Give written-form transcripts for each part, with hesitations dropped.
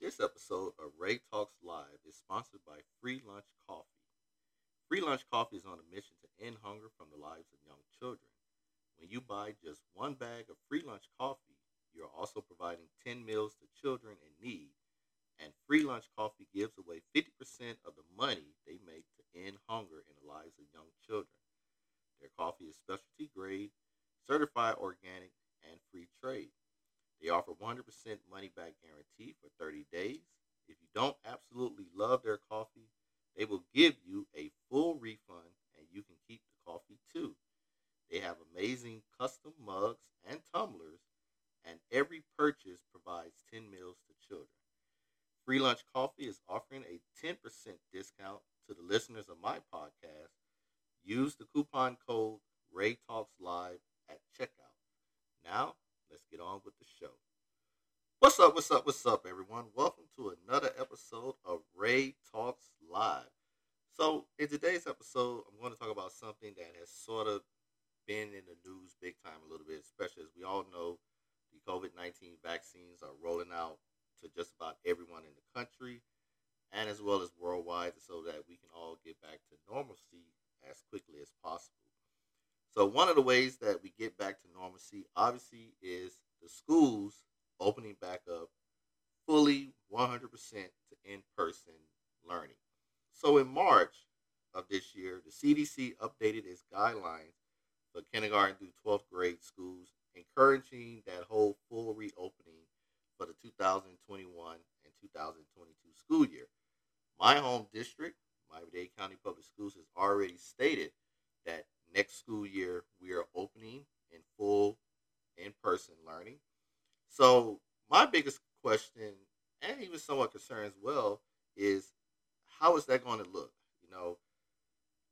This episode of Ray Talks Live is sponsored by Free Lunch Coffee. Free Lunch Coffee is on a mission to end hunger from the lives of young children. When you buy just one bag of Free Lunch Coffee, you're also providing 10 meals to children in need. And Free Lunch Coffee gives away 50% of the money they make to end hunger in the lives of young children. Their coffee is specialty grade, certified organic, and free trade. They offer 100% money-back guarantee for 30 days. If you don't absolutely love their coffee, they will give you a full refund and you can keep the coffee too. They have amazing custom mugs and tumblers, and every purchase provides 10 meals to children. Free Lunch Coffee is offering a 10% discount to the listeners of my podcast. Use the coupon code RayTalksLive at checkout. Now, let's get on with the show. What's up, everyone? Welcome to another episode of Ray Talks Live. So, in today's episode, I'm going to talk about something that has sort of been in the news big time a little bit, especially as we all know the COVID-19 vaccines are rolling out to just about everyone in the country and as well as worldwide, so that we can all get back to normalcy as quickly as possible. So one of the ways that we get back to normalcy, obviously, is the schools opening back up fully 100% to in-person learning. So in March of this year, the CDC updated its guidelines for kindergarten through 12th grade schools, encouraging that whole full reopening for the 2021 and 2022 school year. My home district, Miami-Dade County Public Schools, has already stated that next school year, we are opening in full in-person learning. So my biggest question, and even somewhat concern as well, is how is that going to look? You know,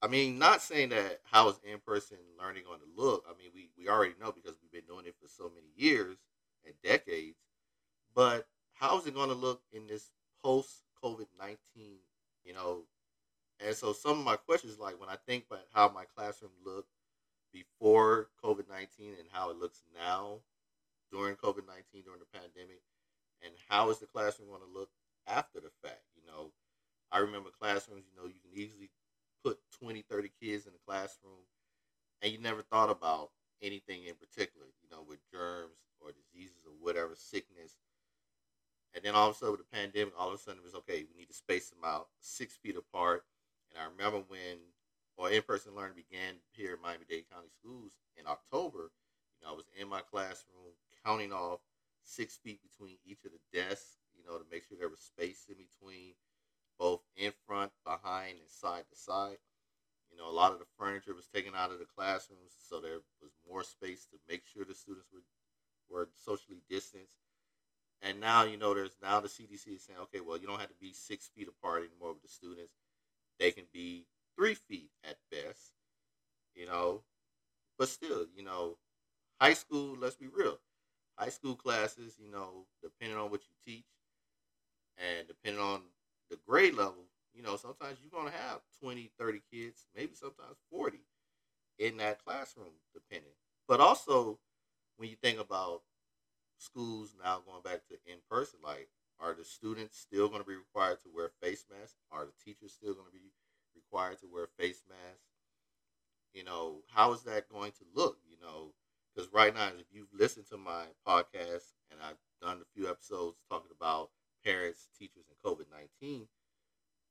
I mean, not saying that how is in-person learning going to look. I mean, we already know because we've been doing it for so many years and decades. But how is it going to look in this post-COVID-19, you know? And so some of my questions, like when I think about how my classroom looked before COVID-19 and how it looks now during COVID-19, during the pandemic, and how is the classroom going to look after the fact? You know, I remember classrooms, you know, you can easily put 20, 30 kids in the classroom, and you never thought about anything in particular, you know, with germs or diseases or whatever, sickness. And then all of a sudden with the pandemic, all of a sudden it was, okay, we need to space them out 6 feet apart. And I remember when in-person learning began here at Miami-Dade County Schools in October, you know, I was in my classroom counting off 6 feet between each of the desks, you know, to make sure there was space in between, both in front, behind, and side to side. You know, a lot of the furniture was taken out of the classrooms, so there was more space to make sure the students were socially distanced. And now, you know, there's now the CDC is saying, okay, well, you don't have to be 6 feet apart anymore with the students. They can be 3 feet at best, you know. But still, you know, high school, let's be real. High school classes, you know, depending on what you teach and depending on the grade level, you know, sometimes you're going to have 20, 30 kids, maybe sometimes 40 in that classroom, depending. But also, when you think about schools now going back to in-person, like, are the students still going to be required to wear face masks? Are the teachers still going to be required to wear face masks? You know, how is that going to look? You know, because right now, if you've listened to my podcast, and I've done a few episodes talking about parents, teachers, and COVID-19,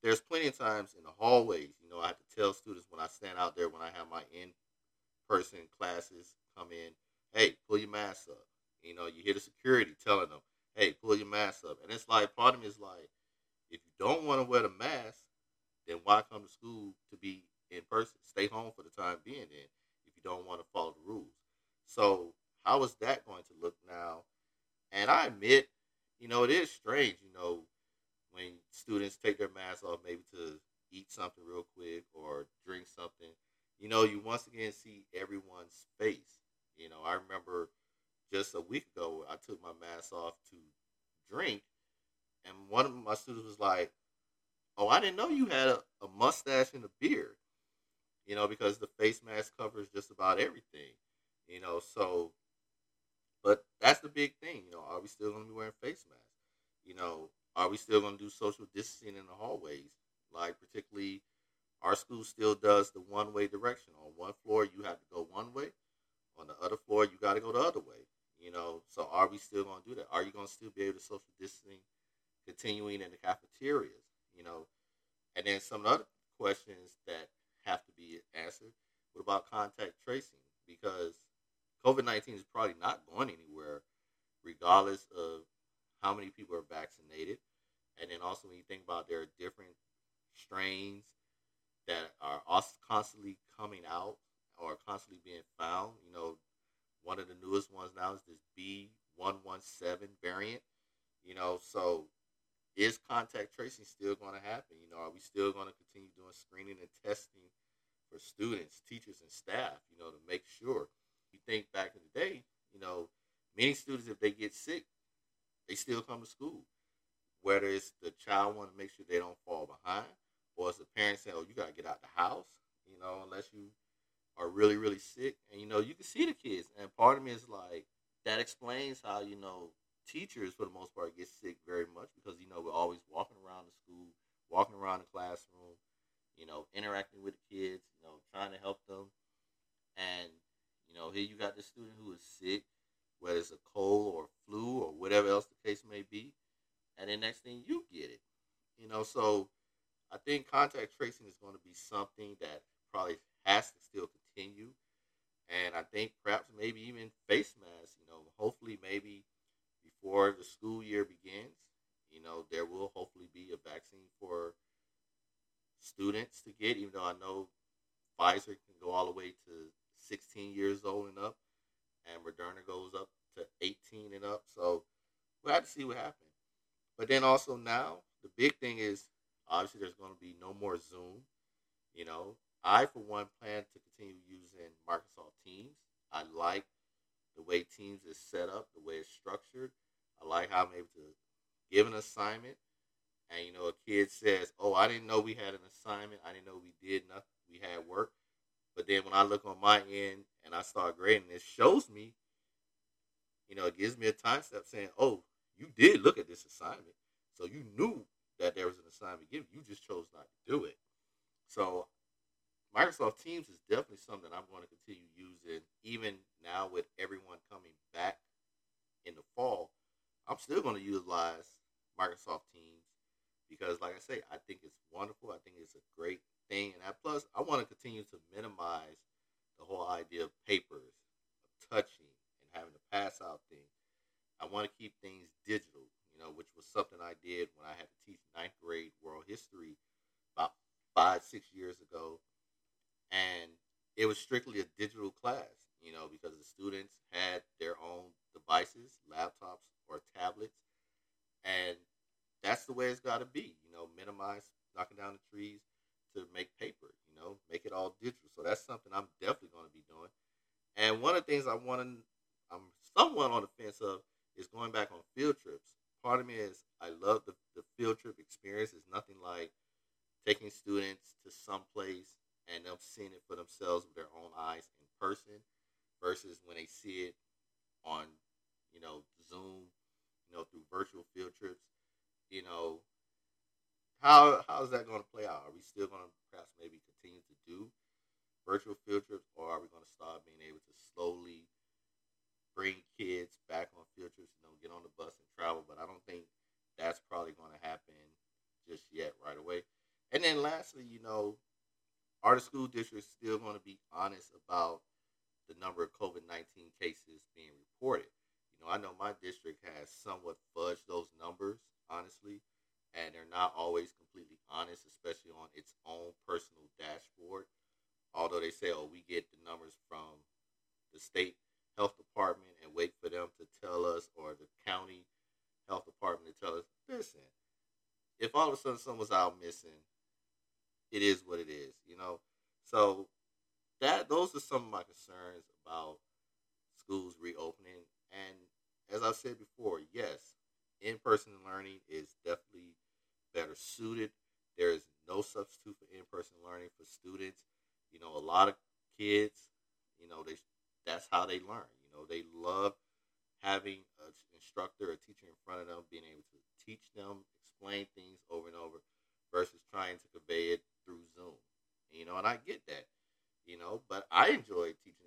there's plenty of times in the hallways, you know, I have to tell students when I stand out there, when I have my in-person classes come in, hey, pull your mask up. You know, you hear the security telling them, hey, pull your mask up. And it's like, part of me is like, if you don't want to wear the mask, then why come to school to be in person? Stay home for the time being then, if you don't want to follow the rules. So how is that going to look now? And I admit, you know, it is strange, you know, when students take their masks off maybe to eat something real quick or drink something. You know, you once again see everyone's face. You know, I remember just a week ago, I took my mask off to drink, and one of my students was like, oh, I didn't know you had a mustache and a beard, you know, because the face mask covers just about everything, you know, so, but that's the big thing, you know, are we still going to be wearing face masks? You know, Are we still going to do social distancing in the hallways? Like, particularly, our school still does the one-way direction. On one floor, you have to go one way. On the other floor, you got to go the other way. You know, so are we still going to do that? Are you going to still be able to social distancing continuing in the cafeterias? You know, and then some other questions that have to be answered. What about contact tracing? Because COVID-19 is probably not going anywhere regardless of how many people are vaccinated. And then also when you think about there are different strains that are constantly coming out or constantly being found. You know, one of the newest ones now is this B117 variant. You know, so is contact tracing still going to happen? You know, are we still going to continue doing screening and testing for students, teachers, and staff, you know, to make sure? You think back in the day, you know, many students, if they get sick, they still come to school. Whether it's the child want to make sure they don't fall behind, or it's the parents saying, oh, you got to get out the house, you know, unless you are really, really sick. And, you know, you can see the kids. And part of me is like, that explains how, you know, teachers, for the most part, get sick very much because, you know, we're always walking around the school, walking around the classroom, you know, interacting with the kids, you know, trying to help them. And, you know, here you got this student who is sick, whether it's a cold or flu or whatever else the case may be, and then next thing you get it. You know, so I think contact tracing is going to be something that probably has to still continue. And I think perhaps maybe even face masks, you know, hopefully maybe before the school year begins, you know, there will hopefully be a vaccine for students to get, even though I know Pfizer can go all the way to 16 years old and up, and Moderna goes up to 18 and up. So we'll have to see what happens. But then also now, the big thing is, obviously, there's going to be no more Zoom. You know, I, for one, plan to continue using Microsoft Teams. I like the way Teams is set up, the way it's structured. I like how I'm able to give an assignment. And, you know, a kid says, oh, I didn't know we had an assignment. I didn't know we did nothing. We had work. But then when I look on my end and I start grading, it shows me, you know, it gives me a time step saying, oh, you did look at this assignment. So you knew that there was an assignment given. You just chose not to do it. So Microsoft Teams is definitely something I'm going to continue using. Even now with everyone coming back in the fall, I'm still going to utilize Microsoft Teams because, like I say, I think it's wonderful. I think it's a great thing. And that plus, I want to continue to minimize the whole idea of papers, of touching, and having to pass out things. I want to keep things digital, you know, which was something I did when I had to teach 9th grade world history about 5-6 years ago. And it was strictly a digital class, you know, because the students had their own devices, laptops or tablets. And that's the way it's got to be, you know, minimize knocking down the trees to make paper, you know, make it all digital. So that's something I'm definitely going to be doing. And one of the things I'm somewhat on the fence of is going back on field trips. Part of me is I love the field trip experience. It's nothing like taking students to some place and them seeing it for themselves with their own eyes in person versus when they see it on, you know, Zoom, you know, through virtual field trips. You know, how is that going to play out? Are we still going to perhaps maybe continue to do virtual field trips, or are we going to start being able to slowly bring kids back on field trips and don't get on the bus and travel? But I don't think that's probably going to happen just yet right away. And then lastly, you know, are the school districts still going to be honest about the number of COVID-19 cases being reported? You know, I know my district has somewhat fudged those numbers, honestly, and they're not always completely honest, especially on its own personal dashboard. Although they say, oh, we get the numbers from the state health department and wait for them to tell us, or the county health department to tell us. Listen, if all of a sudden someone's out missing, it is what it is, you know. So those are some of my concerns about schools reopening. And as I've said before, yes, in-person learning is definitely better suited. There is no substitute for in-person learning for students. You know, a lot of kids, you know, that's how they learn. You know, they love having an instructor, a teacher in front of them, being able to teach them, explain things over and over versus trying to convey it through Zoom. You know, and I get that. You know, but I enjoyed teaching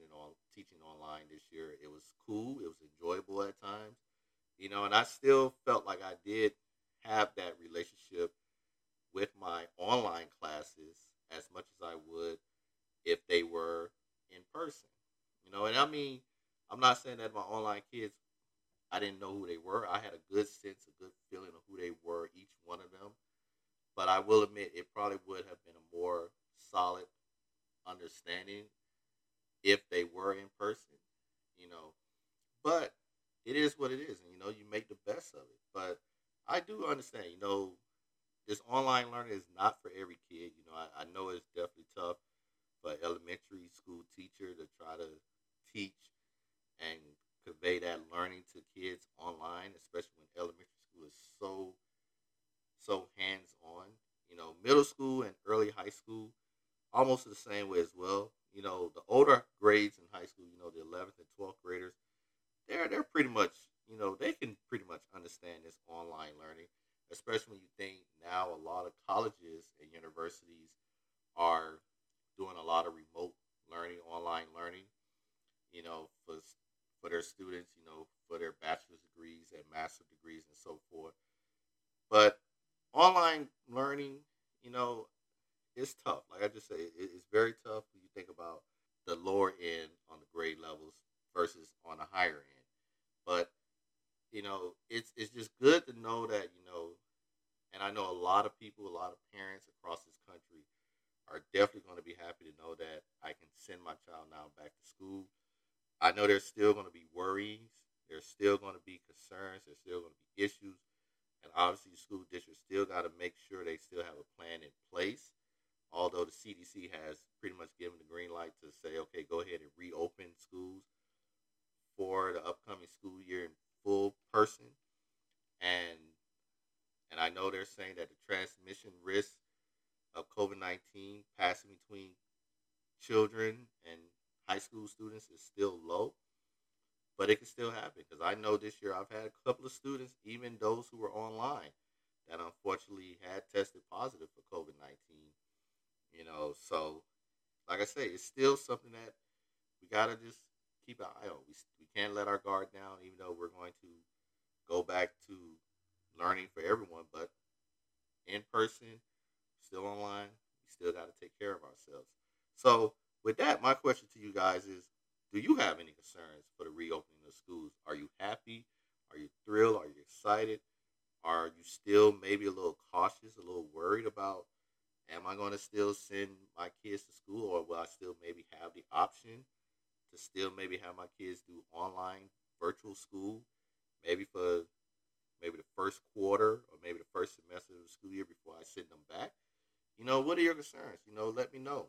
online this year. It was cool. It was enjoyable at times. You know, and I still felt like I did have that relationship with my online classes as much as I would if they were in person. You know, and I mean, I'm not saying that my online kids, I didn't know who they were. I had a good sense, a good feeling of who they were, each one of them. But I will admit, it probably would have been a more solid understanding if they were in person, you know. But it is what it is, and, you know, you make the best of it. But I do understand, you know, this online learning is not for every kid. You know, I know it's definitely tough for an elementary school teacher to try to teach and convey that learning to kids online, especially when elementary school is so hands-on. You know, middle school and early high school, almost the same way as well. You know, the older grades in high school, you know, the 11th and 12th graders, they're pretty much, you know, they can pretty much understand this online learning, especially when you think now a lot of colleges and universities are doing a lot of remote learning, online learning, you know, for their students, you know, for their bachelor's degrees and master's degrees and so forth. But online learning, you know, it's tough. Like I just say, it's very tough when you think about the lower end on the grade levels versus on the higher end. But, you know, it's just good to know that, you know, and I know a lot of people, a lot of parents across this country are definitely going to be happy to know that I can send my child now back to school. I know there's still going to be worries. There's still going to be concerns. There's still going to be issues. And obviously, school districts still got to make sure they still have a plan in place. Although the CDC has pretty much given the green light to say, okay, go ahead and reopen schools for the upcoming school year in full person. And I know they're saying that the transmission risk of COVID-19 passing between children and high school students is still low, but it can still happen. Because I know this year I've had a couple of students, even those who were online, that unfortunately had tested positive for COVID-19. You know, so like I say, it's still something that we got to just keep an eye on. We can't let our guard down, even though we're going to go back to learning for everyone. But in person, still online, we still got to take care of ourselves. So with that, my question to you guys is, do you have any concerns for the reopening of schools? Are you happy? Are you thrilled? Are you excited? Are you still maybe a little cautious, a little worried about, am I going to still send my kids to school, or will I still maybe have the option to still maybe have my kids do online virtual school maybe for the first quarter or maybe the first semester of the school year before I send them back? You know, what are your concerns? You know, let me know.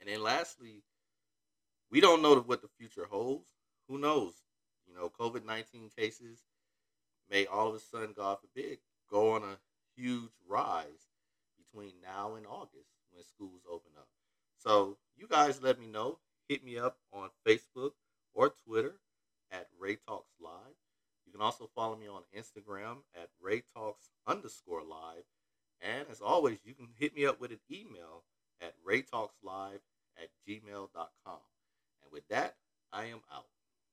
And then lastly, we don't know what the future holds. Who knows? You know, COVID-19 cases may all of a sudden, God forbid, go on a huge rise between now and August when schools open up. So you guys let me know. Hit me up on Facebook or Twitter at Ray Talks Live. You can also follow me on Instagram at Ray Talks_Live. And as always, you can hit me up with an email at RayTalksLive@gmail.com. And with that, I am out.